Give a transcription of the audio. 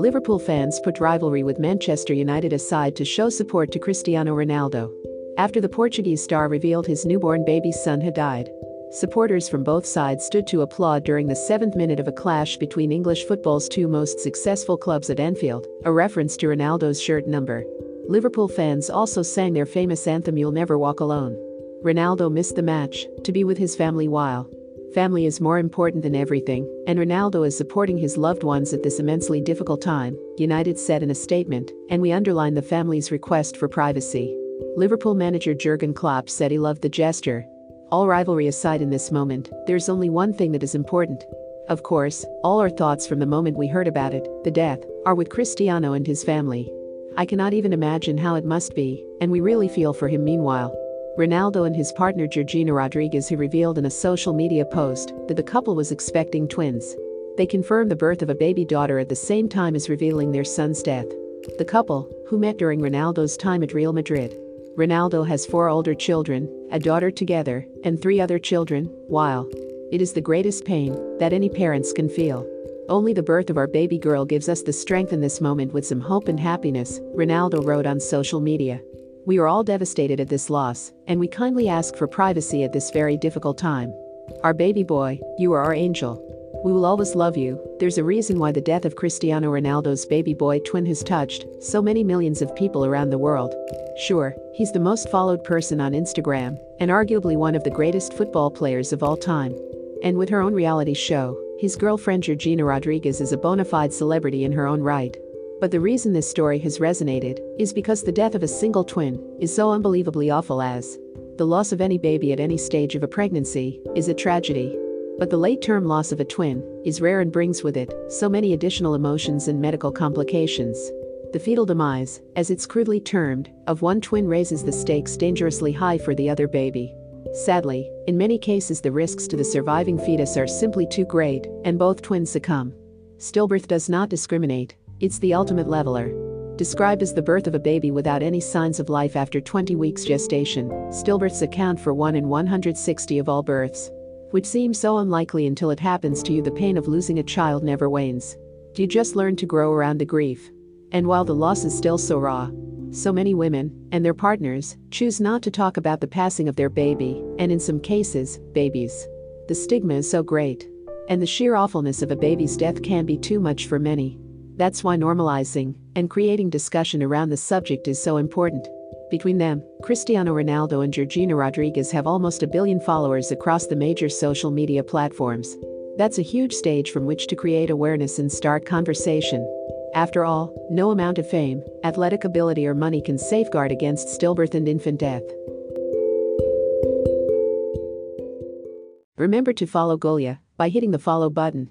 Liverpool fans put rivalry with Manchester United aside to show support to Cristiano Ronaldo. After the Portuguese star revealed his newborn baby's son had died, supporters from both sides stood to applaud during the 7th minute of a clash between English football's two most successful clubs at Anfield, a reference to Ronaldo's shirt number. Liverpool fans also sang their famous anthem "You'll Never Walk Alone." Ronaldo missed the match to be with his family while family is more important than everything, and Ronaldo is supporting his loved ones at this immensely difficult time, United said in a statement, and we underline the family's request for privacy. Liverpool manager Jürgen Klopp said he loved the gesture. All rivalry aside in this moment, there's only one thing that is important. Of course, all our thoughts from the moment we heard about it, the death, are with Cristiano and his family. I cannot even imagine how it must be, and we really feel for him meanwhile. Ronaldo and his partner Georgina Rodriguez have revealed in a social media post that the couple was expecting twins. They confirmed the birth of a baby daughter at the same time as revealing their son's death. The couple, who met during Ronaldo's time at Real Madrid, Ronaldo has 4 older children, a daughter together, and 3 other children, while it is the greatest pain that any parents can feel. Only the birth of our baby girl gives us the strength in this moment with some hope and happiness, Ronaldo wrote on social media. We are all devastated at this loss, and we kindly ask for privacy at this very difficult time. Our baby boy, you are our angel. We will always love you. There's a reason why the death of Cristiano Ronaldo's baby boy twin has touched so many millions of people around the world. Sure, he's the most followed person on Instagram, and arguably one of the greatest football players of all time. And with her own reality show, his girlfriend Georgina Rodriguez is a bona fide celebrity in her own right. But the reason this story has resonated is because the death of a single twin is so unbelievably awful, as the loss of any baby at any stage of a pregnancy is a tragedy. But the late-term loss of a twin is rare and brings with it so many additional emotions and medical complications. The fetal demise, as it's crudely termed, of one twin raises the stakes dangerously high for the other baby. Sadly, in many cases the risks to the surviving fetus are simply too great, and both twins succumb. Stillbirth does not discriminate. It's the ultimate leveler. Described as the birth of a baby without any signs of life after 20 weeks gestation, stillbirths account for 1 in 160 of all births, which seems so unlikely until it happens to you. The pain of losing a child never wanes. You just learn to grow around the grief. And while the loss is still so raw, so many women and their partners choose not to talk about the passing of their baby, and in some cases, babies. The stigma is so great. And the sheer awfulness of a baby's death can be too much for many. That's why normalizing and creating discussion around the subject is so important. Between them, Cristiano Ronaldo and Georgina Rodriguez have almost a billion followers across the major social media platforms. That's a huge stage from which to create awareness and start conversation. After all, no amount of fame, athletic ability or money can safeguard against stillbirth and infant death. Remember to follow Golia by hitting the follow button